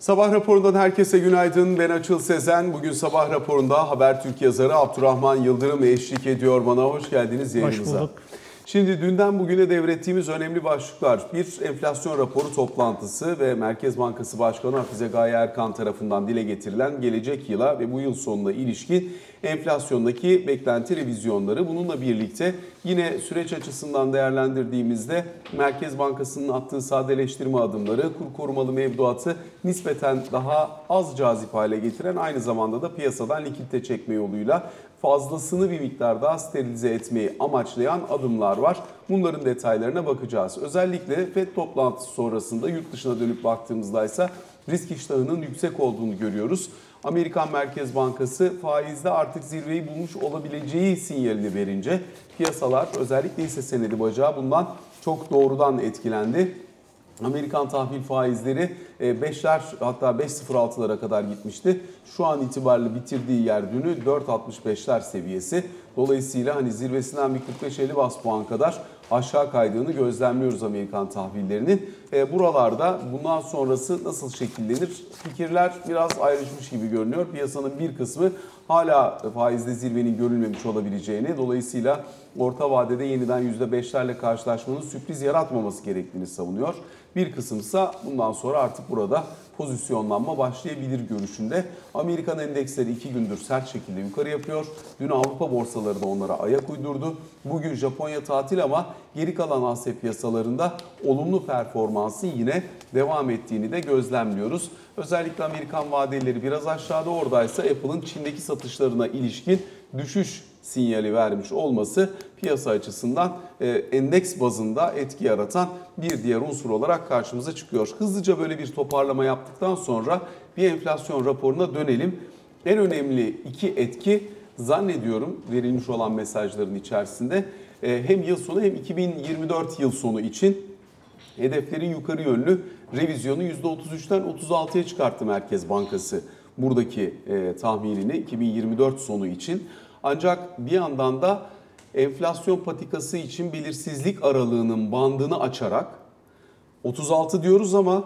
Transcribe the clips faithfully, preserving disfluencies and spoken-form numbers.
Sabah raporundan herkese günaydın. Ben Açıl Sezen. Bugün sabah raporunda Haber Türk yazarı Abdurrahman Yıldırım eşlik ediyor bana. Hoş geldiniz yayınımıza. Hoş bulduk. Şimdi dünden bugüne devrettiğimiz önemli başlıklar. Bir, enflasyon raporu toplantısı ve Merkez Bankası Başkanı Hafize Gaye Erkan tarafından dile getirilen gelecek yıla ve bu yıl sonuna ilişkin enflasyondaki beklenti revizyonları. Bununla birlikte yine süreç açısından değerlendirdiğimizde Merkez Bankası'nın attığı sadeleştirme adımları, kur korumalı mevduatı nispeten daha az cazip hale getiren, aynı zamanda da piyasadan likidite çekme yoluyla fazlasını bir miktar daha sterilize etmeyi amaçlayan adımlar var. Bunların detaylarına bakacağız. Özellikle FED toplantısı sonrasında yurt dışına dönüp baktığımızda ise risk iştahının yüksek olduğunu görüyoruz. Amerikan Merkez Bankası faizde artık zirveyi bulmuş olabileceği sinyalini verince piyasalar, özellikle hisse senedi bacağı bundan çok doğrudan etkilendi. Amerikan tahvil faizleri beşler, hatta beş nokta sıfır altılara kadar gitmişti. Şu an itibariyle bitirdiği yer dünü dört altmış beşler seviyesi. Dolayısıyla hani zirvesinden bir kırk beş elli bas puan kadar aşağı kaydığını gözlemliyoruz Amerikan tahvillerinin. E, buralarda bundan sonrası nasıl şekillenir? Fikirler biraz ayrışmış gibi görünüyor. Piyasanın bir kısmı hala faizde zirvenin görülmemiş olabileceğini, dolayısıyla orta vadede yeniden yüzde beşlerle karşılaşmanın sürpriz yaratmaması gerektiğini savunuyor. Bir kısımsa bundan sonra artık burada pozisyonlanma başlayabilir görüşünde. Amerikan endeksleri iki gündür sert şekilde yukarı yapıyor. Dün Avrupa borsaları da onlara ayak uydurdu. Bugün Japonya tatil ama geri kalan Asya piyasalarında olumlu performansın yine devam ettiğini de gözlemliyoruz. Özellikle Amerikan vadeleri biraz aşağıda, oradaysa Apple'ın Çin'deki satışlarına ilişkin düşüş sinyali vermiş olması piyasa açısından endeks bazında etki yaratan bir diğer unsur olarak karşımıza çıkıyor. Hızlıca böyle bir toparlama yaptıktan sonra bir enflasyon raporuna dönelim. En önemli iki etki zannediyorum verilmiş olan mesajların içerisinde hem yıl sonu hem iki bin yirmi dört yıl sonu için hedeflerin yukarı yönlü revizyonu yüzde otuz üçten otuz altıya çıkarttı Merkez Bankası buradaki tahminini iki bin yirmi dört sonu için. Ancak bir yandan da enflasyon patikası için belirsizlik aralığının bandını açarak otuz altı diyoruz ama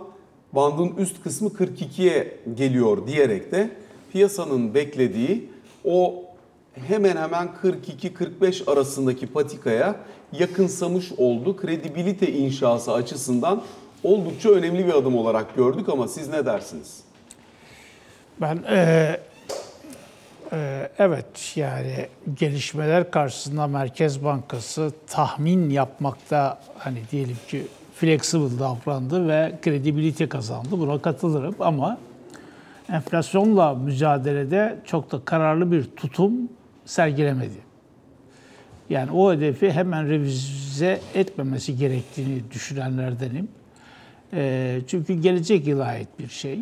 bandın üst kısmı kırk ikiye geliyor diyerek de piyasanın beklediği o hemen hemen kırk iki kırk beş arasındaki patikaya yakınsamış oldu. Kredibilite inşası açısından oldukça önemli bir adım olarak gördük ama siz ne dersiniz? Ben... Ee... Evet, yani gelişmeler karşısında Merkez Bankası tahmin yapmakta hani diyelim ki flexible davrandı ve kredibilite kazandı. Buna katılırım ama enflasyonla mücadelede çok da kararlı bir tutum sergilemedi. Yani o hedefi hemen revize etmemesi gerektiğini düşünenlerdenim. Çünkü gelecek yıla ait bir şey.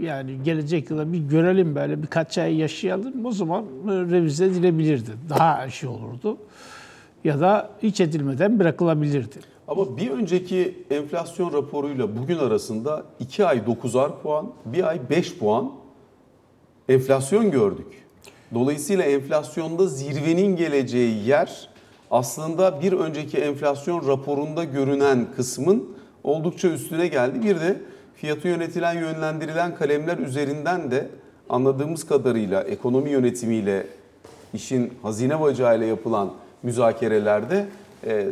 Yani gelecek yıla bir görelim, böyle birkaç ay yaşayalım, o zaman revize edilebilirdi. Daha şey olurdu ya da hiç edilmeden bırakılabilirdi. Ama bir önceki enflasyon raporuyla bugün arasında iki ay dokuzar puan, bir ay beş puan enflasyon gördük. Dolayısıyla enflasyonda zirvenin geleceği yer aslında bir önceki enflasyon raporunda görünen kısmın oldukça üstüne geldi. Bir de fiyatı yönetilen, yönlendirilen kalemler üzerinden de anladığımız kadarıyla ekonomi yönetimiyle, işin hazine bacağıyla yapılan müzakerelerde e,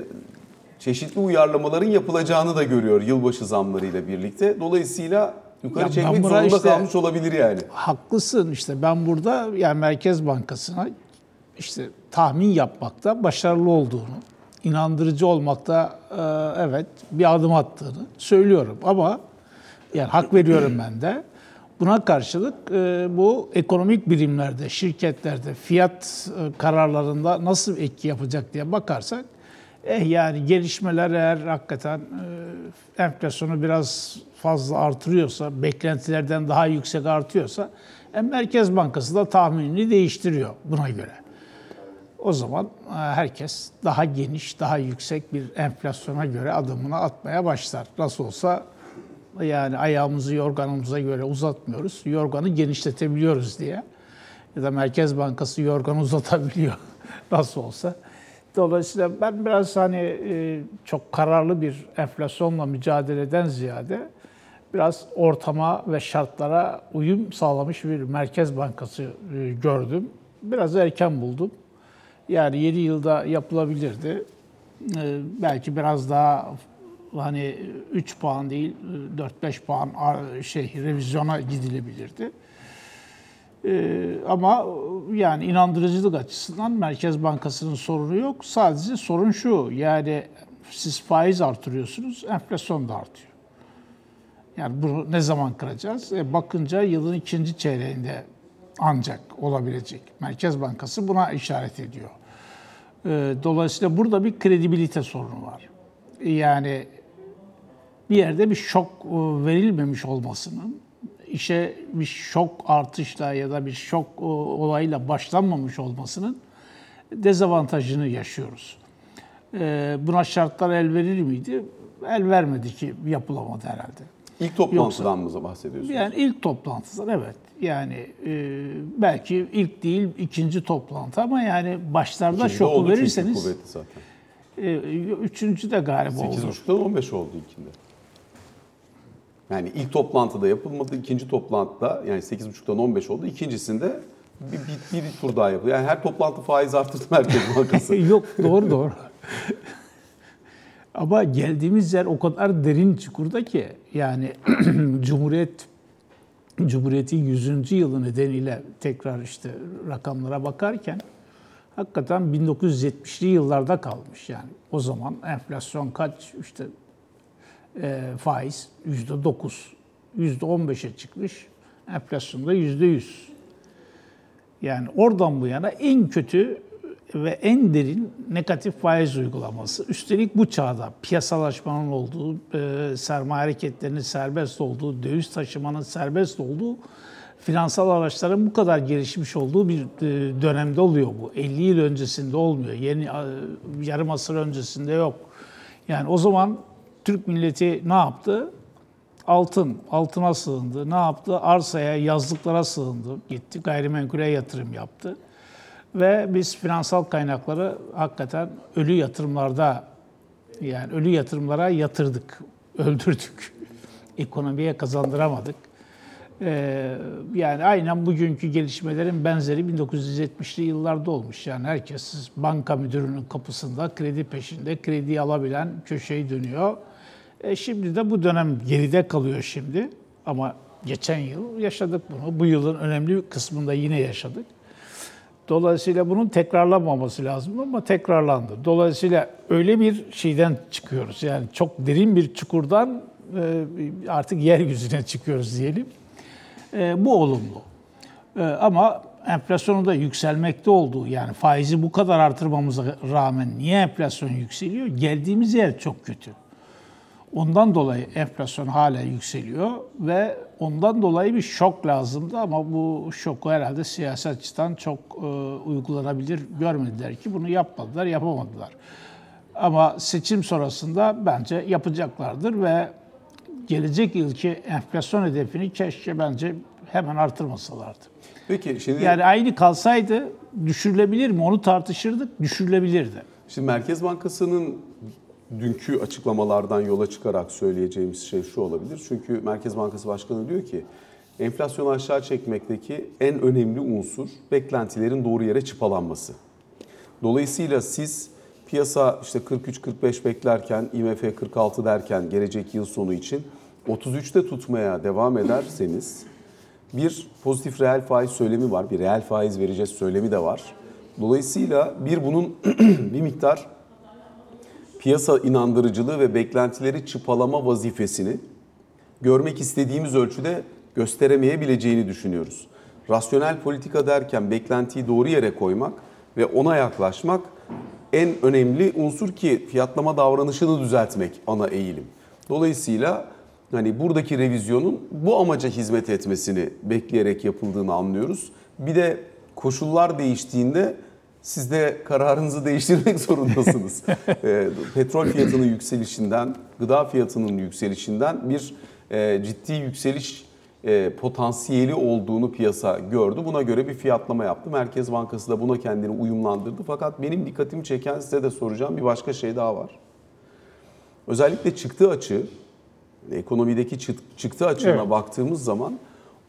çeşitli uyarlamaların yapılacağını da görüyor yılbaşı zamlarıyla birlikte. Dolayısıyla yukarı ya çekmek zorunda işte, kalmış olabilir yani. Haklısın işte, ben burada yani Merkez Bankası'na işte tahmin yapmakta başarılı olduğunu, inandırıcı olmakta evet bir adım attığını söylüyorum ama yani hak veriyorum ben de. Buna karşılık bu ekonomik birimlerde, şirketlerde, fiyat kararlarında nasıl etki yapacak diye bakarsak eh yani gelişmeler eğer hakikaten enflasyonu biraz fazla artırıyorsa, beklentilerden daha yüksek artıyorsa Merkez Bankası da tahminini değiştiriyor buna göre. O zaman herkes daha geniş, daha yüksek bir enflasyona göre adımını atmaya başlar. Nasıl olsa yani ayağımızı yorganımıza göre uzatmıyoruz, yorganı genişletebiliyoruz diye. Ya da Merkez Bankası yorganı uzatabiliyor nasıl olsa. Dolayısıyla ben biraz hani çok kararlı bir enflasyonla mücadeleden ziyade biraz ortama ve şartlara uyum sağlamış bir Merkez Bankası gördüm. Biraz erken buldum. Yani yedi yılda yapılabilirdi. Belki biraz daha hani üç puan değil dört beş puan şey revizyona gidilebilirdi. Ee, ama yani inandırıcılık açısından Merkez Bankası'nın sorunu yok. Sadece sorun şu, yani siz faiz artırıyorsunuz, enflasyon da artıyor. Yani bunu ne zaman kıracağız? E, bakınca yılın ikinci çeyreğinde ancak olabilecek. Merkez Bankası buna işaret ediyor. Ee, dolayısıyla burada bir kredibilite sorunu var. Yani bir yerde bir şok verilmemiş olmasının, işe bir şok artışla ya da bir şok olayla başlanmamış olmasının dezavantajını yaşıyoruz. Buna şartlar el verir miydi? El vermedi ki, yapılamadı herhalde. İlk toplantıdan mı bahsediyorsunuz? Yani ilk toplantıdan, evet. Yani belki ilk değil ikinci toplantı, ama yani başlarda ikinci şoku verirseniz. Çünkü kuvvetli zaten. Üçüncü de galiba oldu. sekiz buçuktan on beş oldu ilkinde. Yani ilk toplantıda yapılmadı, ikinci toplantıda yani sekiz buçuktan on beş oldu. İkincisinde bir, bir, bir tur daha yapıldı. Yani her toplantı faiz artırdı Merkez Bankası. Yok, doğru doğru. Ama geldiğimiz yer o kadar derin çukurda ki, yani Cumhuriyet Cumhuriyet'in yüzüncü yılı nedeniyle tekrar işte rakamlara bakarken hakikaten bin dokuz yüz yetmişli yıllarda kalmış yani. O zaman enflasyon kaç? İşte e, faiz yüzde dokuz. yüzde on beşe çıkmış. Enflasyonda yüzde yüz. Yani oradan bu yana en kötü ve en derin negatif faiz uygulaması. Üstelik bu çağda piyasalaşmanın olduğu, e, sermaye hareketlerinin serbest olduğu, döviz taşımanın serbest olduğu, finansal araçların bu kadar gelişmiş olduğu bir dönemde oluyor bu. elli yıl öncesinde olmuyor. Yeni yarım asır öncesinde yok. Yani o zaman Türk milleti ne yaptı? Altın, altına sığındı. Ne yaptı? Arsaya, yazlıklara sığındı. Gitti gayrimenkule yatırım yaptı. Ve biz finansal kaynakları hakikaten ölü yatırımlarda, yani ölü yatırımlara yatırdık, öldürdük. Ekonomiye kazandıramadık. Ee, yani aynen bugünkü gelişmelerin benzeri bin dokuz yüz yetmişli yıllarda olmuş. Yani herkes banka müdürünün kapısında kredi peşinde, krediyi alabilen köşeyi dönüyor. E şimdi de bu dönem geride kalıyor şimdi. Ama geçen yıl yaşadık bunu. Bu yılın önemli bir kısmında yine yaşadık. Dolayısıyla bunun tekrarlanmaması lazım ama tekrarlandı. Dolayısıyla öyle bir şeyden çıkıyoruz. Yani çok derin bir çukurdan artık yeryüzüne çıkıyoruz diyelim. E, bu olumlu. E, ama enflasyonun da yükselmekte olduğu, yani faizi bu kadar artırmamıza rağmen niye enflasyon yükseliyor? Geldiğimiz yer çok kötü. Ondan dolayı enflasyon hala yükseliyor ve ondan dolayı bir şok lazımdı, ama bu şoku herhalde siyasetçiden çok e, uygulanabilir görmediler ki bunu yapmadılar, yapamadılar. Ama seçim sonrasında bence yapacaklardır ve gelecek yılki enflasyon hedefini keşke bence hemen artırmasalardı. Peki şimdi, yani aynı kalsaydı düşürülebilir mi? Onu tartışırdık. Düşürülebilirdi. Şimdi Merkez Bankası'nın dünkü açıklamalardan yola çıkarak söyleyeceğimiz şey şu olabilir. Çünkü Merkez Bankası Başkanı diyor ki enflasyonu aşağı çekmekteki en önemli unsur beklentilerin doğru yere çıpalanması. Dolayısıyla siz piyasa işte kırk üç kırk beş beklerken, I M F kırk altı derken gelecek yıl sonu için otuz üçte tutmaya devam ederseniz bir pozitif reel faiz söylemi var. Bir reel faiz vereceğiz söylemi de var. Dolayısıyla bir bunun bir miktar piyasa inandırıcılığı ve beklentileri çıpalama vazifesini görmek istediğimiz ölçüde gösteremeyebileceğini düşünüyoruz. Rasyonel politika derken beklentiyi doğru yere koymak ve ona yaklaşmak en önemli unsur ki fiyatlama davranışını düzeltmek ana eğilim. Dolayısıyla hani buradaki revizyonun bu amaca hizmet etmesini bekleyerek yapıldığını anlıyoruz. Bir de koşullar değiştiğinde siz de kararınızı değiştirmek zorundasınız. e, petrol fiyatının yükselişinden, gıda fiyatının yükselişinden bir e, ciddi yükseliş e, potansiyeli olduğunu piyasa gördü. Buna göre bir fiyatlama yaptı. Merkez Bankası da buna kendini uyumlandırdı. Fakat benim dikkatimi çeken, size de soracağım bir başka şey daha var. Özellikle çıktı açığı ekonomideki çıktı açığına evet. baktığımız zaman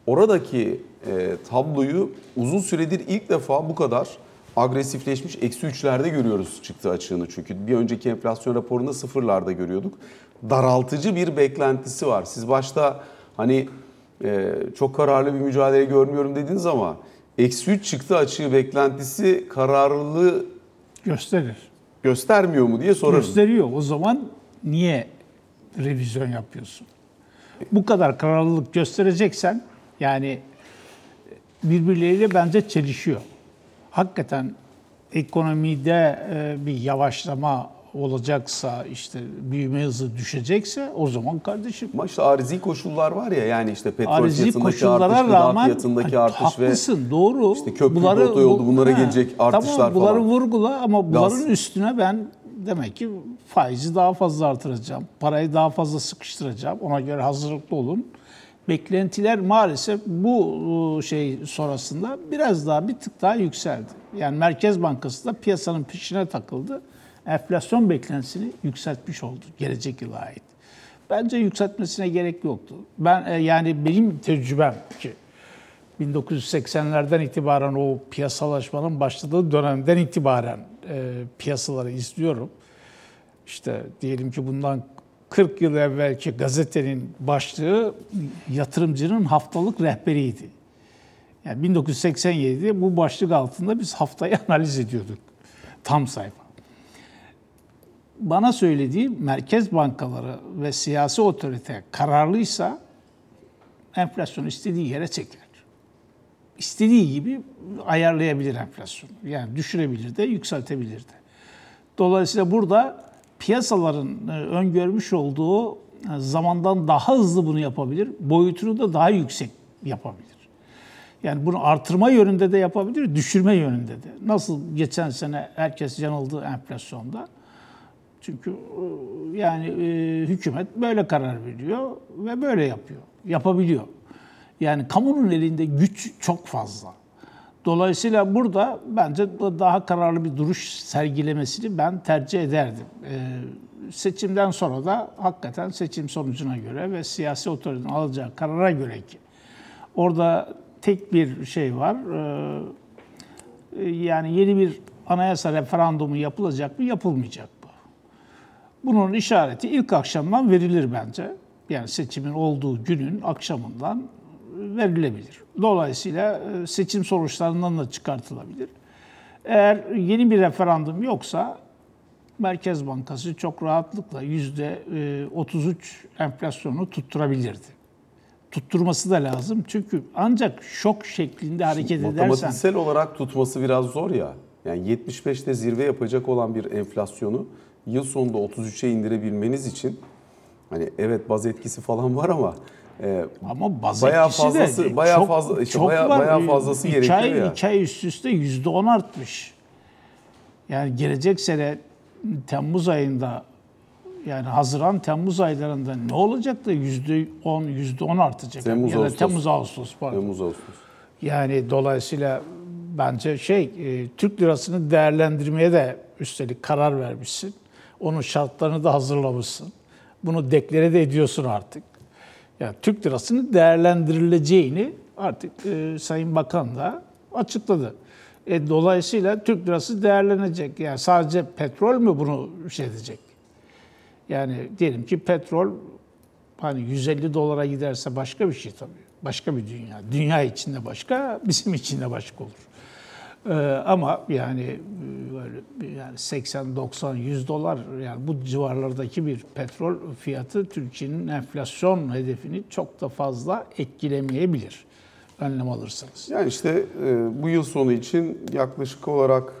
oradaki e, tabloyu uzun süredir ilk defa bu kadar agresifleşmiş eksi üçlerde görüyoruz çıktı açığını. Çünkü bir önceki enflasyon raporunda sıfırlarda görüyorduk. Daraltıcı bir beklentisi var. Siz başta hani e, çok kararlı bir mücadele görmüyorum dediniz ama eksi üç çıktı açığı beklentisi kararlılığı gösterir. Göstermiyor mu diye sorarım. Gösteriyor. O zaman niye revizyon yapıyorsun? Bu kadar kararlılık göstereceksen yani birbirleriyle bence çelişiyor. Hakikaten ekonomide bir yavaşlama olacaksa, işte büyüme hızı düşecekse o zaman kardeşim. Ama işte arzi koşullar var ya, yani işte petrol fiyatındaki artış, gıda fiyatındaki artış haklısın, ve doğru. İşte köprü otoyolu bunlara he, gelecek artışlar tamam, bunları falan. Bunları vurgula ama bunların Gaz. üstüne ben demek ki faizi daha fazla artıracağım, parayı daha fazla sıkıştıracağım, ona göre hazırlıklı olun. Beklentiler maalesef bu şey sonrasında biraz daha bir tık daha yükseldi. Yani Merkez Bankası da piyasanın peşine takıldı. Enflasyon beklentisini yükseltmiş oldu gelecek yıla ait. Bence yükseltmesine gerek yoktu. Ben yani benim tecrübem ki bin dokuz yüz seksenlerden itibaren o piyasalaşmanın başladığı dönemden itibaren e, piyasaları izliyorum. İşte diyelim ki bundan kırk yıl evvelki gazetenin başlığı yatırımcının haftalık rehberiydi. Yani bin dokuz yüz seksen yedi bu başlık altında biz haftayı analiz ediyorduk. Tam sayfa. Bana söylediği merkez bankaları ve siyasi otorite kararlıysa enflasyonu istediği yere çeker. İstediği gibi ayarlayabilir enflasyonu. Yani düşürebilir de yükseltebilir de. Dolayısıyla burada piyasaların öngörmüş olduğu zamandan daha hızlı bunu yapabilir. Boyutunu da daha yüksek yapabilir. Yani bunu artırma yönünde de yapabilir, düşürme yönünde de. Nasıl geçen sene herkes yanıldı enflasyonda. Çünkü yani e, hükümet böyle karar veriyor ve böyle yapıyor, yapabiliyor. Yani kamunun elinde güç çok fazla. Dolayısıyla burada bence daha kararlı bir duruş sergilemesini ben tercih ederdim. E, seçimden sonra da hakikaten seçim sonucuna göre ve siyasi otoritenin alacağı karara göre ki orada tek bir şey var. E, yani yeni bir anayasa referandumu yapılacak mı, yapılmayacak. Bunun işareti ilk akşamdan verilir bence. Yani seçimin olduğu günün akşamından verilebilir. Dolayısıyla seçim sonuçlarından da çıkartılabilir. Eğer yeni bir referandum yoksa Merkez Bankası çok rahatlıkla yüzde otuz üç enflasyonu tutturabilirdi. Tutturması da lazım çünkü ancak şok şeklinde hareket Şimdi edersen... Matematiksel olarak tutması biraz zor ya. Yani yetmiş beşte zirve yapacak olan bir enflasyonu yıl sonunda otuz üçe indirebilmeniz için hani evet baz etkisi falan var ama e, ama baz bayağı etkisi fazlası, de bayağı çok, fazla, işte çok bayağı, var. Bayağı fazlası iki gerekiyor ay, ya. iki ay üst üste yüzde on artmış. Yani gelecek sene Temmuz ayında yani Haziran Temmuz aylarında ne olacak da yüzde on artacak. Temmuz yani Ağustos. Temmuz Ağustos pardon. Temmuz Ağustos. Yani dolayısıyla bence şey e, Türk lirasını değerlendirmeye de üstelik karar vermişsin. Onun şartlarını da hazırlamışsın. Bunu deklare de ediyorsun artık. Yani Türk lirasının değerlendirileceğini artık e, Sayın Bakan da açıkladı. E, dolayısıyla Türk lirası değerlenecek. Yani sadece petrol mü bunu şey edecek? Yani diyelim ki petrol hani yüz elli dolara giderse başka bir şey tabii. Başka bir dünya. Dünya içinde başka, bizim içinde başka olur. Ee, ama yani böyle yani seksen doksan yüz dolar yani bu civarlardaki bir petrol fiyatı Türkiye'nin enflasyon hedefini çok da fazla etkilemeyebilir. Önlem alırsanız. Yani işte e, bu yıl sonu için yaklaşık olarak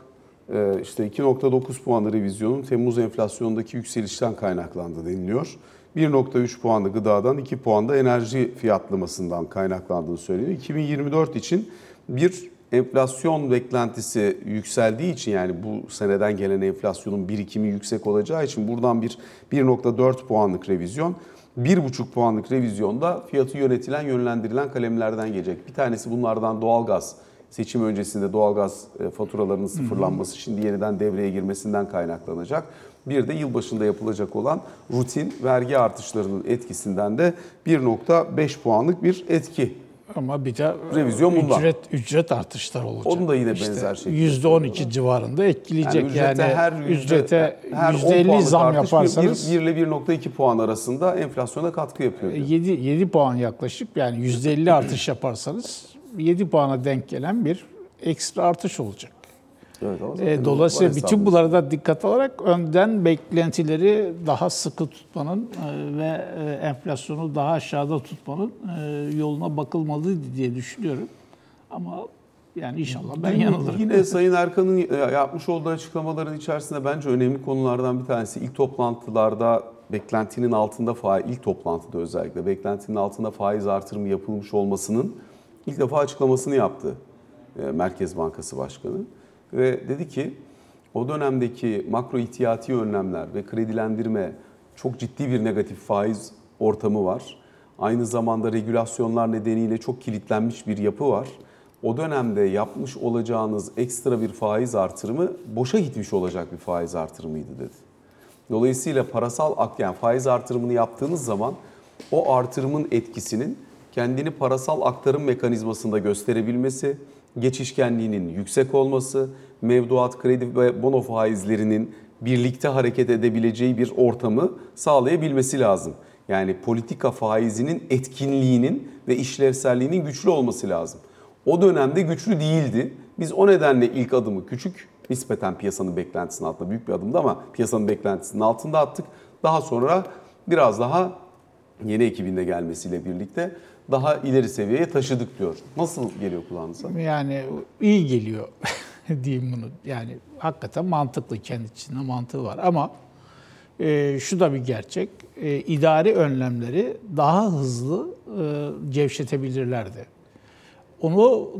e, işte iki virgül dokuz puanlı revizyonun Temmuz enflasyonundaki yükselişten kaynaklandı deniliyor. bir virgül üç puanlı gıdadan, iki puanda enerji fiyatlamasından kaynaklandığını söyleniyor. iki bin yirmi dört için bir enflasyon beklentisi yükseldiği için yani bu seneden gelen enflasyonun birikimi yüksek olacağı için buradan bir bir virgül dört puanlık revizyon, bir virgül beş puanlık revizyonda fiyatı yönetilen, yönlendirilen kalemlerden gelecek. Bir tanesi bunlardan doğalgaz. Seçim öncesinde doğalgaz faturalarının sıfırlanması, şimdi yeniden devreye girmesinden kaynaklanacak. bir de yılbaşında yapılacak olan rutin vergi artışlarının etkisinden de bir nokta beş puanlık bir etki. Ama bir de revizyon ücret, ücret artışları olacak. Onu da yine işte benzer şekilde. yüzde on iki civarında etkileyecek. Yani ücrete, yani her, ücrete her yüzde elli zam yaparsanız. bir ile bir nokta iki puan arasında enflasyona katkı yapıyor. yedi, yedi puan yaklaşık, yani yüzde elli artış yaparsanız yedi puana denk gelen bir ekstra artış olacak. Evet, e, dolayısıyla bütün bunları da dikkat alarak önden beklentileri daha sıkı tutmanın e, ve e, enflasyonu daha aşağıda tutmanın e, yoluna bakılmalıydı diye düşünüyorum. Ama yani inşallah ben Dün, yanılırım. Yine Sayın Erkan'ın yapmış olduğu açıklamaların içerisinde bence önemli konulardan bir tanesi ilk toplantılarda beklentinin altında faiz, ilk toplantıda özellikle beklentinin altında faiz artırımı yapılmış olmasının ilk defa açıklamasını yaptı e, Merkez Bankası Başkanı. Ve dedi ki o dönemdeki makro ihtiyati önlemler ve kredilendirme, çok ciddi bir negatif faiz ortamı var. Aynı zamanda regülasyonlar nedeniyle çok kilitlenmiş bir yapı var. O dönemde yapmış olacağınız ekstra bir faiz artırımı boşa gitmiş olacak bir faiz artırımıydı dedi. Dolayısıyla parasal ak, yani faiz artırımını yaptığınız zaman o artırımın etkisinin kendini parasal aktarım mekanizmasında gösterebilmesi, geçişkenliğinin yüksek olması, mevduat, kredi ve bono faizlerinin birlikte hareket edebileceği bir ortamı sağlayabilmesi lazım. Yani politika faizinin etkinliğinin ve işlevselliğinin güçlü olması lazım. O dönemde güçlü değildi. Biz o nedenle ilk adımı küçük, nispeten piyasanın beklentisinin altında, büyük bir adımdı ama piyasanın beklentisinin altında attık. Daha sonra biraz daha yeni ekibinde gelmesiyle birlikte daha ileri seviyeye taşıdık diyor. Nasıl geliyor kulağınıza? Yani iyi geliyor diyeyim bunu. Yani hakikaten mantıklı, kendi içinde mantığı var. Ama e, şu da bir gerçek. E, idari önlemleri daha hızlı e, gevşetebilirlerdi. Onu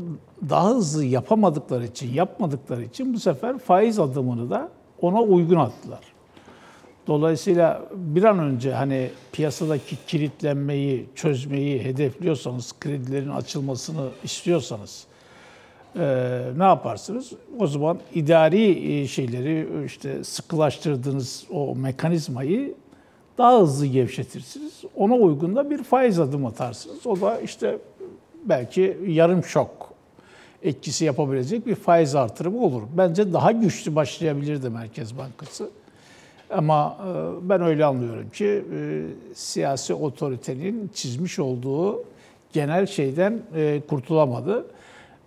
daha hızlı yapamadıkları için, yapmadıkları için bu sefer faiz adımını da ona uygun attılar. Dolayısıyla bir an önce hani piyasadaki kilitlenmeyi çözmeyi hedefliyorsanız, kredilerin açılmasını istiyorsanız e, ne yaparsınız? O zaman idari şeyleri, işte sıkılaştırdığınız o mekanizmayı daha hızlı gevşetirsiniz. Ona uygun da bir faiz adımı atarsınız. O da işte belki yarım şok etkisi yapabilecek bir faiz artırımı olur. Bence daha güçlü başlayabilirdi Merkez Bankası. Ama ben öyle anlıyorum ki e, siyasi otoritenin çizmiş olduğu genel şeyden e, kurtulamadı.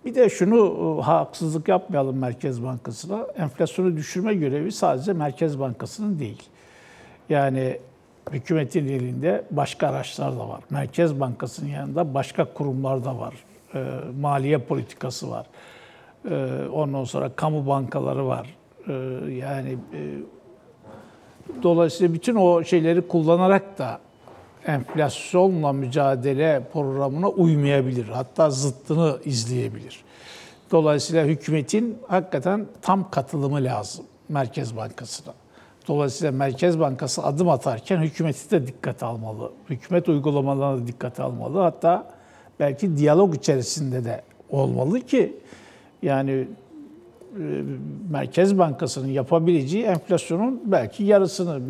Bir de şunu e, haksızlık yapmayalım Merkez Bankası'na. Enflasyonu düşürme görevi sadece Merkez Bankası'nın değil. Yani hükümetin elinde başka araçlar da var. Merkez Bankası'nın yanında başka kurumlar da var. E, maliye politikası var. E, ondan sonra kamu bankaları var. E, yani... E, Dolayısıyla bütün o şeyleri kullanarak da enflasyonla mücadele programına uymayabilir. Hatta zıttını izleyebilir. Dolayısıyla hükümetin hakikaten tam katılımı lazım Merkez Bankası'na. Dolayısıyla Merkez Bankası adım atarken hükümeti de dikkate almalı. Hükümet uygulamalarına dikkate almalı. Hatta belki diyalog içerisinde de olmalı ki yani... Merkez Bankası'nın yapabileceği enflasyonun belki yarısını,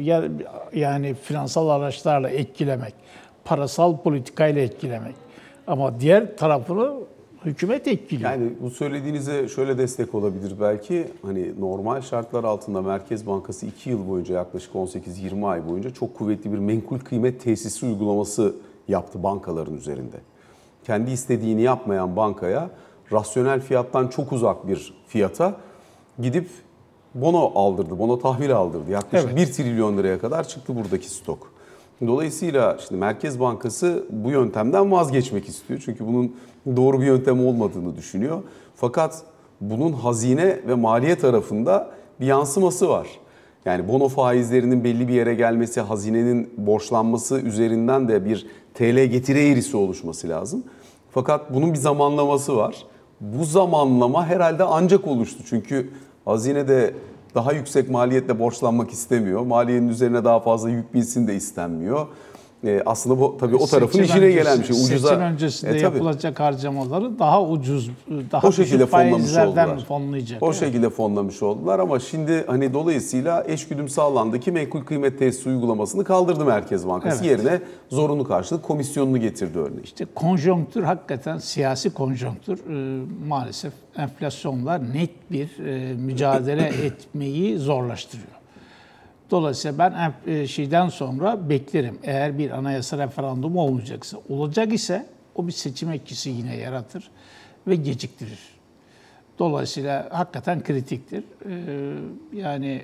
yani finansal araçlarla etkilemek, parasal politikayla etkilemek. Ama diğer tarafını hükümet etkiliyor. Yani bu söylediğinize şöyle destek olabilir belki. Hani normal şartlar altında Merkez Bankası iki yıl boyunca, yaklaşık on sekiz yirmi ay boyunca çok kuvvetli bir menkul kıymet tesisi uygulaması yaptı bankaların üzerinde. Kendi istediğini yapmayan bankaya rasyonel fiyattan çok uzak bir fiyata gidip bono aldırdı, bono tahvil aldırdı. Yaklaşık evet. bir trilyon liraya kadar çıktı buradaki stok. Dolayısıyla şimdi Merkez Bankası bu yöntemden vazgeçmek istiyor. Çünkü bunun doğru bir yöntem olmadığını düşünüyor. Fakat bunun hazine ve maliye tarafında bir yansıması var. Yani bono faizlerinin belli bir yere gelmesi, hazinenin borçlanması üzerinden de bir T L getiri eğrisi oluşması lazım. Fakat bunun bir zamanlaması var. Bu zamanlama herhalde ancak oluştu. Çünkü hazine de daha yüksek maliyetle borçlanmak istemiyor. Maliyenin üzerine daha fazla yük binsin de istenmiyor. E, aslında bu tabii o tarafın seçim işine öncesi, gelen bir şey. Ucuza, seçim öncesinde e, yapılacak harcamaları daha ucuz, daha düşük faizlerden fonlayacak. O şekilde fonlamış oldular ama şimdi hani dolayısıyla eşgüdüm sağlandaki menkul kıymet tesisi uygulamasını kaldırdı Merkez Bankası. Evet. Yerine zorunlu karşılık komisyonunu getirdi örneğin. İşte konjonktür hakikaten siyasi konjonktür e, maalesef enflasyonla net bir e, mücadele etmeyi zorlaştırıyor. Dolayısıyla ben şeyden sonra beklerim. Eğer bir anayasa referandumu olmayacaksa, olacak ise o bir seçim etkisi yine yaratır ve geciktirir. Dolayısıyla hakikaten kritiktir. Yani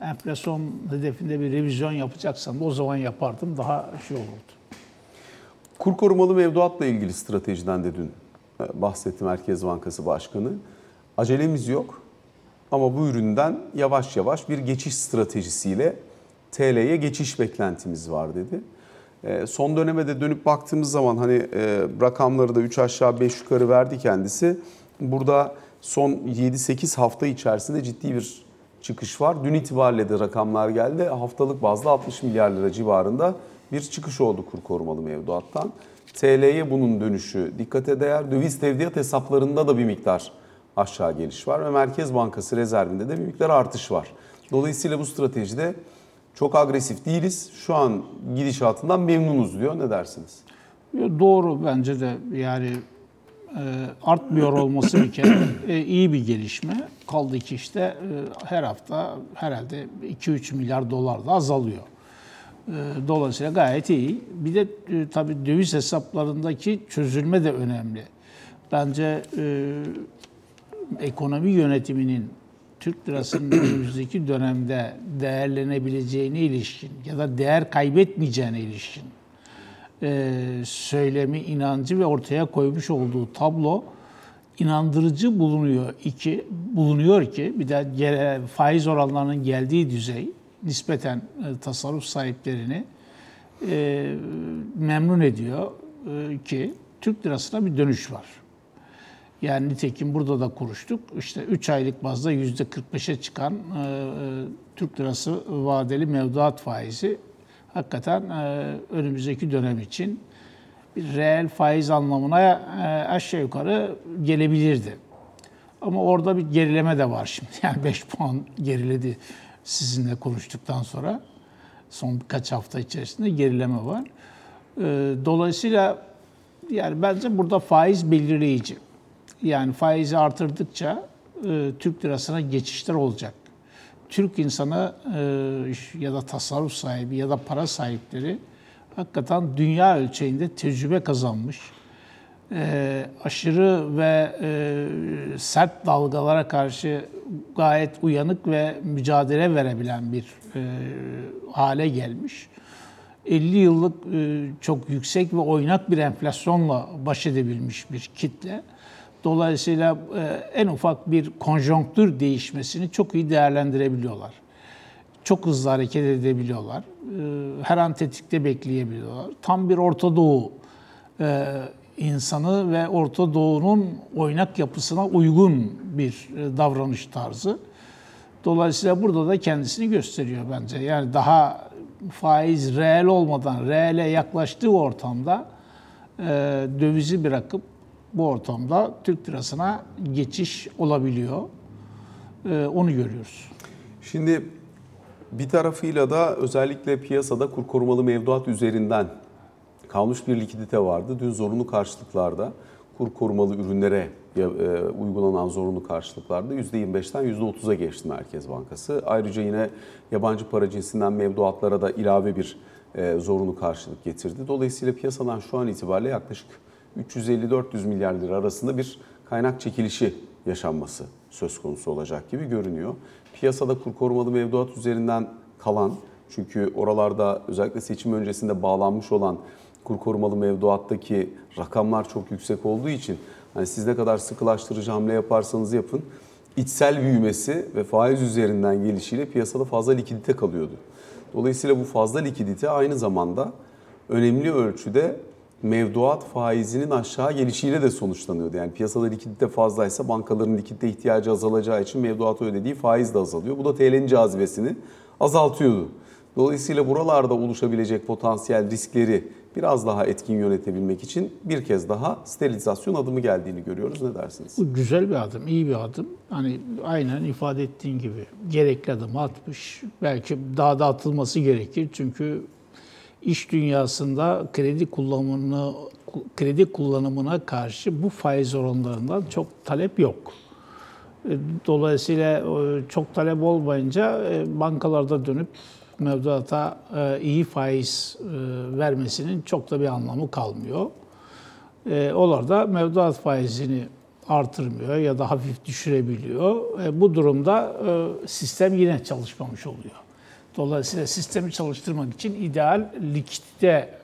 enflasyon hedefinde bir revizyon yapacaksam da o zaman yapardım, daha şey olurdu. Kur korumalı mevduatla ilgili stratejiden de dün bahsetti Merkez Bankası Başkanı. Acelemiz yok. Ama bu üründen yavaş yavaş bir geçiş stratejisiyle T L'ye geçiş beklentimiz var dedi. E, son döneme de dönüp baktığımız zaman hani e, rakamları da üç aşağı beş yukarı verdi kendisi. Burada son yedi sekiz hafta içerisinde ciddi bir çıkış var. Dün itibariyle de rakamlar geldi. Haftalık bazda altmış milyar lira civarında bir çıkış oldu kur korumalı mevduattan. T L'ye bunun dönüşü dikkate değer. Döviz tevdiat hesaplarında da bir miktar aşağı geliş var ve Merkez Bankası rezervinde de bir miktar artış var. Dolayısıyla bu stratejide çok agresif değiliz. Şu an gidişatından memnunuz diyor. Ne dersiniz? Doğru, bence de yani e, artmıyor olması bir kere e, iyi bir gelişme. Kaldı ki işte e, her hafta herhalde iki üç milyar dolar da azalıyor. E, dolayısıyla gayet iyi. Bir de e, tabii döviz hesaplarındaki çözülme de önemli. Bence e, ekonomi yönetiminin Türk lirasının önümüzdeki dönemde değerlenebileceğine ilişkin ya da değer kaybetmeyeceğine ilişkin e, söylemi, inancı ve ortaya koymuş olduğu tablo inandırıcı bulunuyor iki bulunuyor ki bir de faiz oranlarının geldiği düzey nispeten e, tasarruf sahiplerini e, memnun ediyor e, ki Türk lirasına bir dönüş var. Yani nitekim burada da konuştuk. İşte üç aylık bazda yüzde kırk beşe çıkan e, Türk lirası vadeli mevduat faizi hakikaten e, önümüzdeki dönem için bir reel faiz anlamına e, aşağı yukarı gelebilirdi. Ama orada bir gerileme de var şimdi. Yani beş puan geriledi sizinle konuştuktan sonra. Son birkaç hafta içerisinde gerileme var. E, dolayısıyla yani bence burada faiz belirleyici. Yani faizi artırdıkça e, Türk lirasına geçişler olacak. Türk insanı e, ya da tasarruf sahibi ya da para sahipleri hakikaten dünya ölçeğinde tecrübe kazanmış. E, aşırı ve e, sert dalgalara karşı gayet uyanık ve mücadele verebilen bir e, hale gelmiş. elli yıllık e, çok yüksek ve oynak bir enflasyonla baş edebilmiş bir kitle. Dolayısıyla en ufak bir konjonktür değişmesini çok iyi değerlendirebiliyorlar. Çok hızlı hareket edebiliyorlar. Her an tetikte bekleyebiliyorlar. Tam bir Orta Doğu insanı ve Orta Doğu'nun oynak yapısına uygun bir davranış tarzı. Dolayısıyla burada da kendisini gösteriyor bence. Yani daha faiz reel olmadan, reele yaklaştığı ortamda dövizi bırakıp bu ortamda Türk lirasına geçiş olabiliyor. Ee, onu görüyoruz. Şimdi bir tarafıyla da özellikle piyasada kur korumalı mevduat üzerinden kalmış bir likidite vardı. Dün zorunlu karşılıklarda kur korumalı ürünlere e, uygulanan zorunlu karşılıklarda yüzde yirmi beşten yüzde otuza geçti Merkez Bankası. Ayrıca yine yabancı para cinsinden mevduatlara da ilave bir e, zorunlu karşılık getirdi. Dolayısıyla piyasadan şu an itibariyle yaklaşık üç yüz elli dört yüz milyar lira arasında bir kaynak çekilişi yaşanması söz konusu olacak gibi görünüyor. Piyasada kur korumalı mevduat üzerinden kalan, çünkü oralarda özellikle seçim öncesinde bağlanmış olan kur korumalı mevduattaki rakamlar çok yüksek olduğu için hani siz ne kadar sıkılaştırıcı hamle yaparsanız yapın, içsel büyümesi ve faiz üzerinden gelişiyle piyasada fazla likidite kalıyordu. Dolayısıyla bu fazla likidite aynı zamanda önemli ölçüde mevduat faizinin aşağı gelişiyle de sonuçlanıyordu. Yani piyasada likidite fazlaysa bankaların likidite ihtiyacı azalacağı için mevduata ödediği faiz de azalıyor. Bu da T L'nin cazibesini azaltıyordu. Dolayısıyla buralarda oluşabilecek potansiyel riskleri biraz daha etkin yönetebilmek için bir kez daha sterilizasyon adımı geldiğini görüyoruz. Ne dersiniz? Bu güzel bir adım, iyi bir adım. Hani aynen ifade ettiğin gibi gerekli adımı atmış. Belki daha da atılması gerekir. Çünkü iş dünyasında kredi kullanımını, kredi kullanımına karşı bu faiz oranlarından çok talep yok. Dolayısıyla çok talep olmayınca bankalarda dönüp mevduata iyi faiz vermesinin çok da bir anlamı kalmıyor. Onlar da mevduat faizini artırmıyor ya da hafif düşürebiliyor. Bu durumda sistem yine çalışmamış oluyor. Dolayısıyla sistemi çalıştırmak için ideal likidite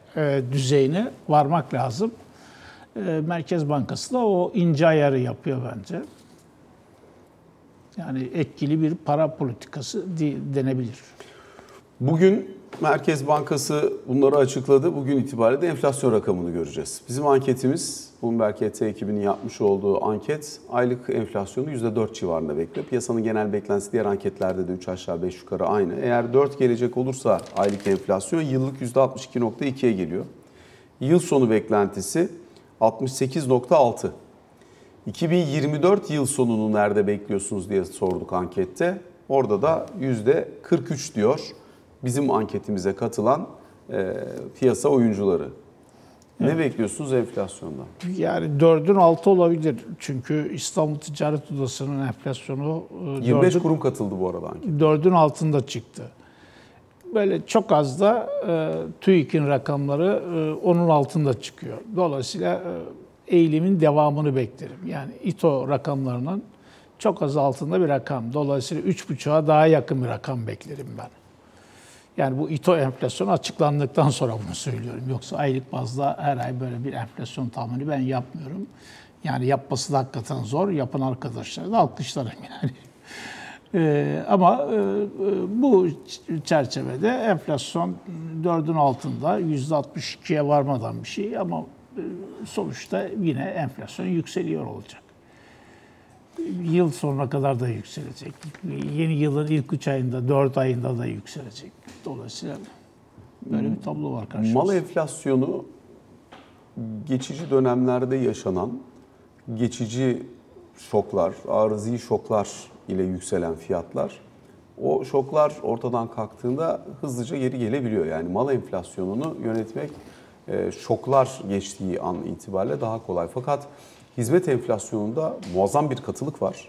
düzeyine varmak lazım. Merkez Bankası da o ince ayarı yapıyor bence. Yani etkili bir para politikası denebilir. Bugün Merkez Bankası bunları açıkladı. Bugün itibariyle de enflasyon rakamını göreceğiz. Bizim anketimiz, Bloomberg H T ekibinin yapmış olduğu anket, aylık enflasyonu yüzde dört civarında bekliyor. Piyasanın genel beklentisi diğer anketlerde de üç aşağı beş yukarı aynı. Eğer dört gelecek olursa aylık enflasyon yıllık yüzde altmış iki virgül iki'ye geliyor. Yıl sonu beklentisi altmış sekiz virgül altı. iki bin yirmi dört yıl sonunu nerede bekliyorsunuz diye sorduk ankette. Orada da yüzde kırk üç diyor bizim anketimize katılan e, piyasa oyuncuları. Ne evet. bekliyorsunuz enflasyondan? Yani dördün altı olabilir. Çünkü İstanbul Ticaret Odası'nın enflasyonu yirmi beş dördün, kurum katıldı bu arada ankete. dördün altında çıktı. Böyle çok az da e, TÜİK'in rakamları e, onun altında çıkıyor. Dolayısıyla e, eğilimin devamını beklerim. Yani İTO rakamlarının çok az altında bir rakam. Dolayısıyla üç buçuğa daha yakın bir rakam beklerim ben. Yani bu İTO enflasyonu açıklandıktan sonra bunu söylüyorum. Yoksa aylık bazda her ay böyle bir enflasyon tahmini ben yapmıyorum. Yani yapması da hakikaten zor. Yapan arkadaşlara da alkışlarım yani. Ee, ama e, bu çerçevede enflasyon dördün altında yüzde altmış iki'ye varmadan bir şey ama sonuçta yine enflasyon yükseliyor olacak. Yıl sonuna kadar da yükselecek. Yeni yılın ilk üç ayında, dört ayında da yükselecek. Dolayısıyla böyle bir tablo var karşımızda. Mal enflasyonu geçici dönemlerde yaşanan, geçici şoklar, arızi şoklar ile yükselen fiyatlar, o şoklar ortadan kalktığında hızlıca geri gelebiliyor. Yani mal enflasyonunu yönetmek şoklar geçtiği an itibariyle daha kolay. Fakat hizmet enflasyonunda muazzam bir katılık var.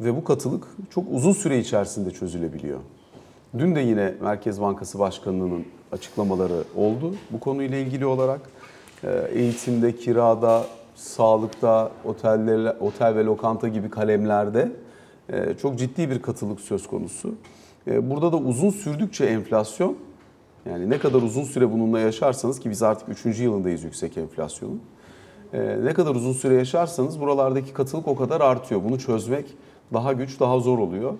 Ve bu katılık çok uzun süre içerisinde çözülebiliyor. Dün de yine Merkez Bankası Başkanı'nın açıklamaları oldu. Bu konuyla ilgili olarak eğitimde, kirada, sağlıkta, oteller, otel ve lokanta gibi kalemlerde çok ciddi bir katılık söz konusu. Burada da uzun sürdükçe enflasyon, yani ne kadar uzun süre bununla yaşarsanız ki biz artık üçüncü yılındayız yüksek enflasyonun. Ee, ne kadar uzun süre yaşarsanız buralardaki katılık o kadar artıyor. Bunu çözmek daha güç, daha zor oluyor.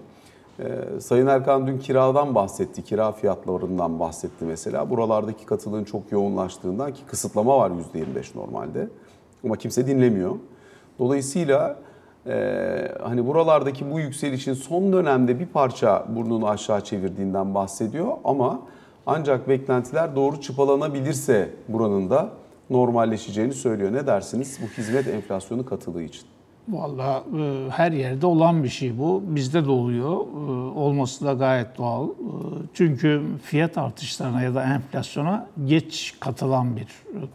Ee, Sayın Erkan dün kiradan bahsetti, kira fiyatlarından bahsetti mesela. Buralardaki katılığın çok yoğunlaştığından ki kısıtlama var yüzde yirmi beş normalde. Ama kimse dinlemiyor. Dolayısıyla Ee, hani buralardaki bu yükselişin son dönemde bir parça burnunu aşağı çevirdiğinden bahsediyor ama ancak beklentiler doğru çıpalanabilirse buranın da normalleşeceğini söylüyor. Ne dersiniz bu hizmet enflasyonu katılığı için? Vallahi e, her yerde olan bir şey bu. Bizde de oluyor. E, olması da gayet doğal. E, çünkü fiyat artışlarına ya da enflasyona geç katılan bir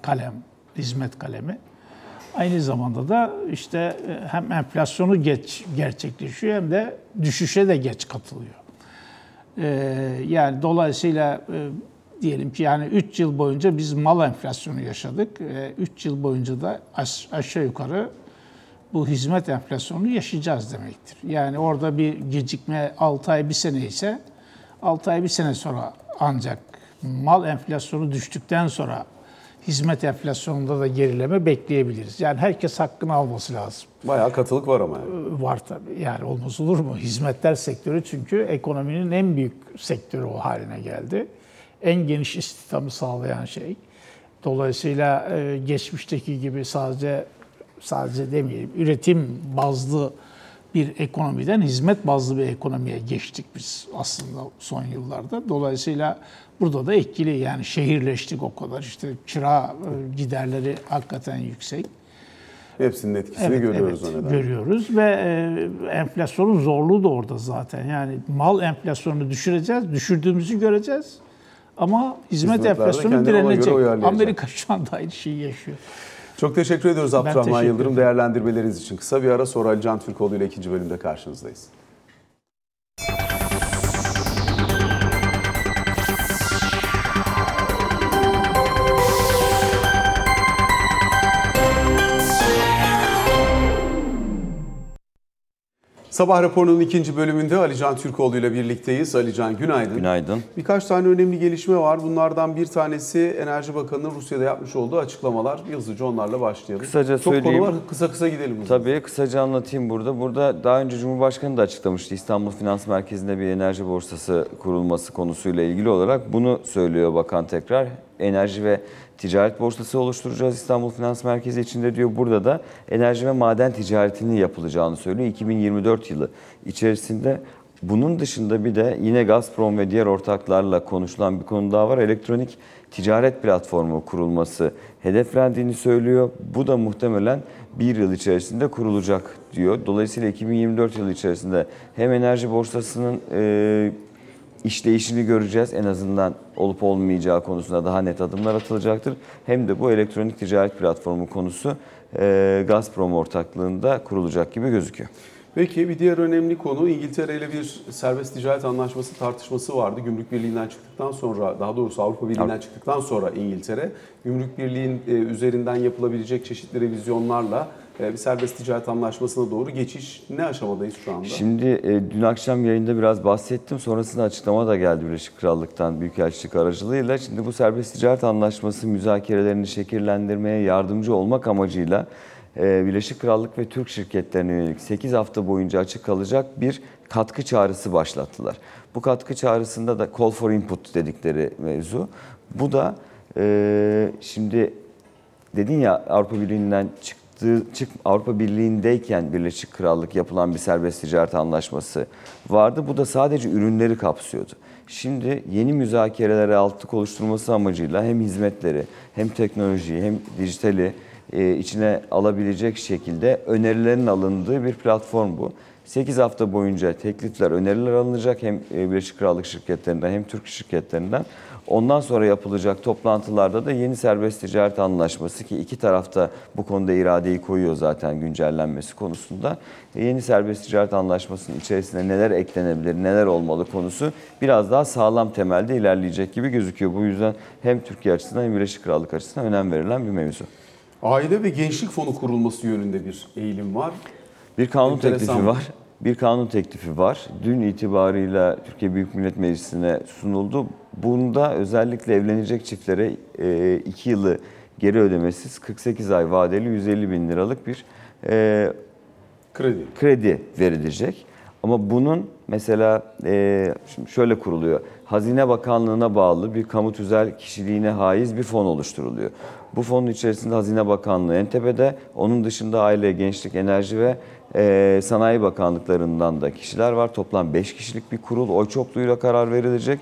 kalem, hizmet kalemi. Aynı zamanda da işte hem enflasyonu geç gerçekleşiyor hem de düşüşe de geç katılıyor. Ee, yani dolayısıyla e, diyelim ki yani üç yıl boyunca biz mal enflasyonu yaşadık. üç e, yıl boyunca da aş, aşağı yukarı bu hizmet enflasyonunu yaşayacağız demektir. Yani orada bir gecikme altı ay bir sene ise altı ay bir sene sonra ancak mal enflasyonu düştükten sonra hizmet enflasyonunda da gerileme bekleyebiliriz. Yani herkes hakkını alması lazım. Bayağı katılık var ama. Yani. Var tabii. Yani olmaz olur mu? Hizmetler sektörü çünkü ekonominin en büyük sektörü o haline geldi. En geniş istihdamı sağlayan şey. Dolayısıyla geçmişteki gibi sadece sadece demeyeyim üretim bazlı bir ekonomiden hizmet bazlı bir ekonomiye geçtik biz aslında son yıllarda. Dolayısıyla burada da etkili, yani şehirleştik o kadar. İşte kira giderleri hakikaten yüksek. Hepsinin etkisini evet, görüyoruz. Evet, görüyoruz ve e, enflasyonun zorluğu da orada zaten. Yani mal enflasyonunu düşüreceğiz, düşürdüğümüzü göreceğiz. Ama hizmet enflasyonu direnecek. Amerika şu anda aynı şeyi yaşıyor. Çok teşekkür ediyoruz Abdurrahman Yıldırım değerlendirmeleriniz için. Kısa bir ara sonra Ali Can Türkoğlu ile ikinci bölümde karşınızdayız. Sabah raporunun ikinci bölümünde Ali Can Türkoğlu ile birlikteyiz. Ali Can, günaydın. Günaydın. Birkaç tane önemli gelişme var. Bunlardan bir tanesi Enerji Bakanı'nın Rusya'da yapmış olduğu açıklamalar. Hızlıca onlarla başlayalım. Kısaca Çok söyleyeyim. Çok konu var. Kısa kısa gidelim. Burada. Tabii kısaca anlatayım burada. Burada daha önce Cumhurbaşkanı da açıklamıştı. İstanbul Finans Merkezi'nde bir enerji borsası kurulması konusuyla ilgili olarak bunu söylüyor bakan tekrar. Enerji ve ticaret borsası oluşturacağız İstanbul Finans Merkezi içinde diyor. Burada da enerji ve maden ticaretinin yapılacağını söylüyor iki bin yirmi dört yılı içerisinde. Bunun dışında bir de yine Gazprom ve diğer ortaklarla konuşulan bir konu daha var. Elektronik ticaret platformu kurulması hedeflendiğini söylüyor. Bu da muhtemelen bir yıl içerisinde kurulacak diyor. Dolayısıyla iki bin yirmi dört yılı içerisinde hem enerji borsasının E, İşleyişini göreceğiz. En azından olup olmayacağı konusunda daha net adımlar atılacaktır. Hem de bu elektronik ticaret platformu konusu Gazprom ortaklığında kurulacak gibi gözüküyor. Peki bir diğer önemli konu İngiltere ile bir serbest ticaret anlaşması tartışması vardı. Gümrük Birliği'nden çıktıktan sonra, daha doğrusu Avrupa Birliği'nden çıktıktan sonra İngiltere, Gümrük Birliği'nin üzerinden yapılabilecek çeşitli revizyonlarla bir serbest ticaret anlaşmasına doğru geçiş ne aşamadayız şu anda? Şimdi dün akşam yayında biraz bahsettim. Sonrasında açıklama da geldi Birleşik Krallık'tan Büyükelçilik aracılığıyla. Şimdi bu serbest ticaret anlaşması müzakerelerini şekillendirmeye yardımcı olmak amacıyla Birleşik Krallık ve Türk şirketlerine yönelik sekiz hafta boyunca açık kalacak bir katkı çağrısı başlattılar. Bu katkı çağrısında da call for input dedikleri mevzu. Bu da şimdi dedin ya Avrupa Birliği'nden çıktı. Avrupa Birliği'ndeyken Birleşik Krallık yapılan bir serbest ticaret anlaşması vardı. Bu da sadece ürünleri kapsıyordu. Şimdi yeni müzakerelere altlık oluşturması amacıyla hem hizmetleri, hem teknolojiyi, hem dijitali içine alabilecek şekilde önerilerin alındığı bir platform bu. sekiz hafta boyunca teklifler, öneriler alınacak hem Birleşik Krallık şirketlerinden hem Türk şirketlerinden. Ondan sonra yapılacak toplantılarda da yeni serbest ticaret anlaşması ki iki tarafta bu konuda iradeyi koyuyor zaten güncellenmesi konusunda. Yeni serbest ticaret anlaşmasının içerisine neler eklenebilir, neler olmalı konusu biraz daha sağlam temelde ilerleyecek gibi gözüküyor. Bu yüzden hem Türkiye açısından hem Birleşik Krallık açısından önem verilen bir mevzu. Aile ve Gençlik Fonu kurulması yönünde bir eğilim var. Bir kanun Enteresan. teklifi var. Bir kanun teklifi var. Dün itibarıyla Türkiye Büyük Millet Meclisi'ne sunuldu. Bunda özellikle evlenecek çiftlere iki yılı geri ödemesiz kırk sekiz ay vadeli yüz elli bin liralık bir e, kredi. kredi verilecek. Ama bunun mesela e, şimdi şöyle kuruluyor. Hazine Bakanlığı'na bağlı bir kamu tüzel kişiliğine haiz bir fon oluşturuluyor. Bu fonun içerisinde Hazine Bakanlığı en tepede, onun dışında Aile, Gençlik, Enerji ve e, Sanayi Bakanlıklarından da kişiler var. Toplam beş kişilik bir kurul, oy çokluğuyla karar verilecek.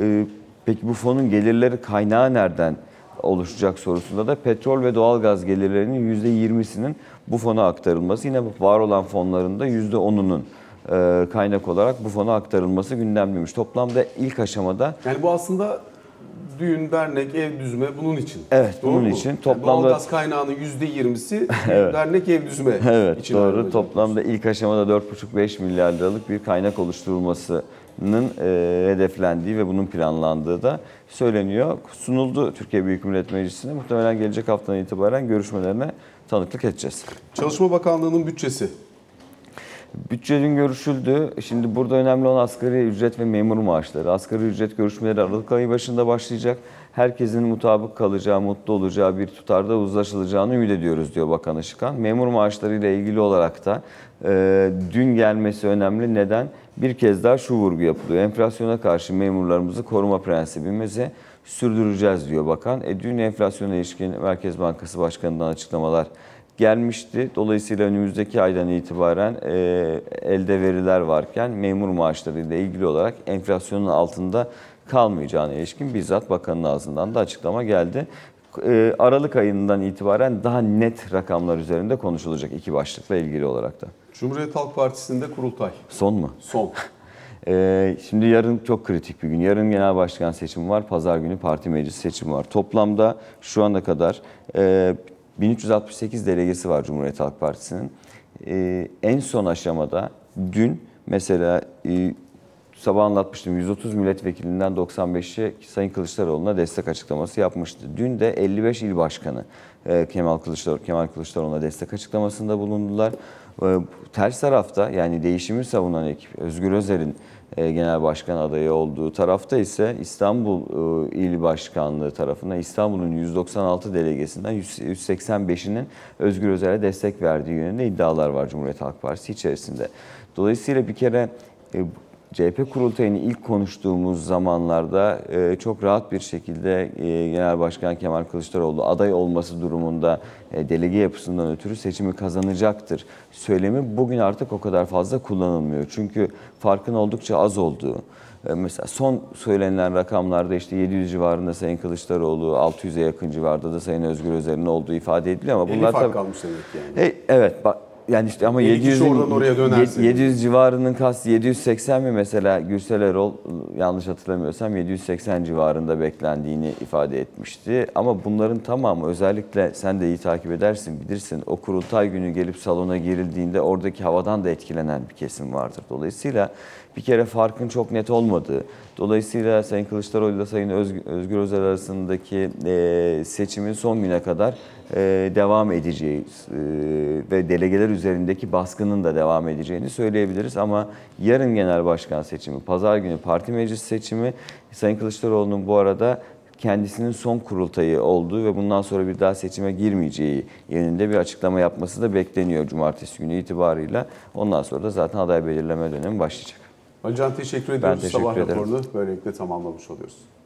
E, peki bu fonun gelirleri kaynağı nereden oluşacak sorusunda da petrol ve doğalgaz gelirlerinin yüzde yirmisinin bu fona aktarılması, yine var olan fonların da yüzde onunun kaynak olarak bu fona aktarılması gündemliymiş. Toplamda ilk aşamada... Yani bu aslında düğün, dernek, ev düzme bunun için. Evet, doğru bunun mu? için. Toplamda yani doğalgaz kaynağının yüzde yirmisi evet. dernek, ev düzme evet, için. Evet, doğru. Toplamda ilk aşamada dört buçuk beş milyar liralık bir kaynak oluşturulmasının hedeflendiği ve bunun planlandığı da söyleniyor. Sunuldu Türkiye Büyük Millet Meclisi'ne. Muhtemelen gelecek haftadan itibaren görüşmelerine tanıklık edeceğiz. Çalışma Bakanlığı'nın bütçesi. Bütçe dün görüşüldü. Şimdi burada önemli olan asgari ücret ve memur maaşları. Asgari ücret görüşmeleri Aralık ayı başında başlayacak. Herkesin mutabık kalacağı, mutlu olacağı bir tutarda uzlaşılacağını ümit ediyoruz diyor Bakan Işıkhan. Memur maaşlarıyla ilgili olarak da e, dün gelmesi önemli. Neden? Bir kez daha şu vurgu yapılıyor. Enflasyona karşı memurlarımızı koruma prensibimizi sürdüreceğiz diyor Bakan. E, dün enflasyona ilişkin Merkez Bankası Başkanı'ndan açıklamalar gelmişti. Dolayısıyla önümüzdeki aydan itibaren e, elde veriler varken memur maaşları ile ilgili olarak enflasyonun altında kalmayacağına ilişkin bizzat bakanın ağzından da açıklama geldi. E, Aralık ayından itibaren daha net rakamlar üzerinde konuşulacak iki başlıkla ilgili olarak da. Cumhuriyet Halk Partisi'nde kurultay. Son mu? Son. e, şimdi yarın çok kritik bir gün. Yarın genel başkan seçimi var. Pazar günü parti meclisi seçimi var. Toplamda şu ana kadar E, bin üç yüz altmış sekiz delegesi var Cumhuriyet Halk Partisi'nin. Ee, en son aşamada dün mesela e, sabah anlatmıştım, yüz otuz milletvekilinden doksan beşi Sayın Kılıçdaroğlu'na destek açıklaması yapmıştı. Dün de elli beş il başkanı e, Kemal Kılıçdaroğlu, Kemal Kılıçdaroğlu'na destek açıklamasında bulundular. E, ters tarafta, yani değişimi savunan ekip, Özgür Özel'in e, genel başkan adayı olduğu tarafta ise İstanbul e, İl Başkanlığı tarafından İstanbul'un yüz doksan altı delegesinden yüz seksen beşinin Özgür Özel'e destek verdiği yönünde iddialar var Cumhuriyet Halk Partisi içerisinde. Dolayısıyla bir kere e, C H P kurultayını ilk konuştuğumuz zamanlarda çok rahat bir şekilde Genel Başkan Kemal Kılıçdaroğlu aday olması durumunda delege yapısından ötürü seçimi kazanacaktır söylemi bugün artık o kadar fazla kullanılmıyor. Çünkü farkın oldukça az olduğu. Mesela son söylenilen rakamlarda işte yedi yüz civarında Sayın Kılıçdaroğlu, altı yüze yakın civarda da Sayın Özgür Özel'in olduğu ifade ediliyor ama bunlar tabii kalmış demek yani. Evet bak. Yani işte ama yedi yüz civarının kastı yedi yüz seksen mi mesela? Gürsel Erol yanlış hatırlamıyorsam yedi yüz seksen civarında beklendiğini ifade etmişti. Ama bunların tamamı, özellikle sen de iyi takip edersin, bilirsin, o kurultay günü gelip salona girildiğinde oradaki havadan da etkilenen bir kesim vardır. Dolayısıyla bir kere farkın çok net olmadığı, dolayısıyla Sayın Kılıçdaroğlu ile Sayın Özgür Özel arasındaki seçimin son güne kadar devam edeceği ve delegeler üzerindeki baskının da devam edeceğini söyleyebiliriz. Ama yarın genel başkan seçimi, pazar günü parti meclis seçimi, Sayın Kılıçdaroğlu'nun bu arada kendisinin son kurultayı olduğu ve bundan sonra bir daha seçime girmeyeceği yönünde bir açıklama yapması da bekleniyor cumartesi günü itibarıyla. Ondan sonra da zaten aday belirleme dönemi başlayacak. Ali Can, teşekkür ediyoruz. Ben teşekkür Sabah ederim. Raporunu böylelikle tamamlamış oluyoruz.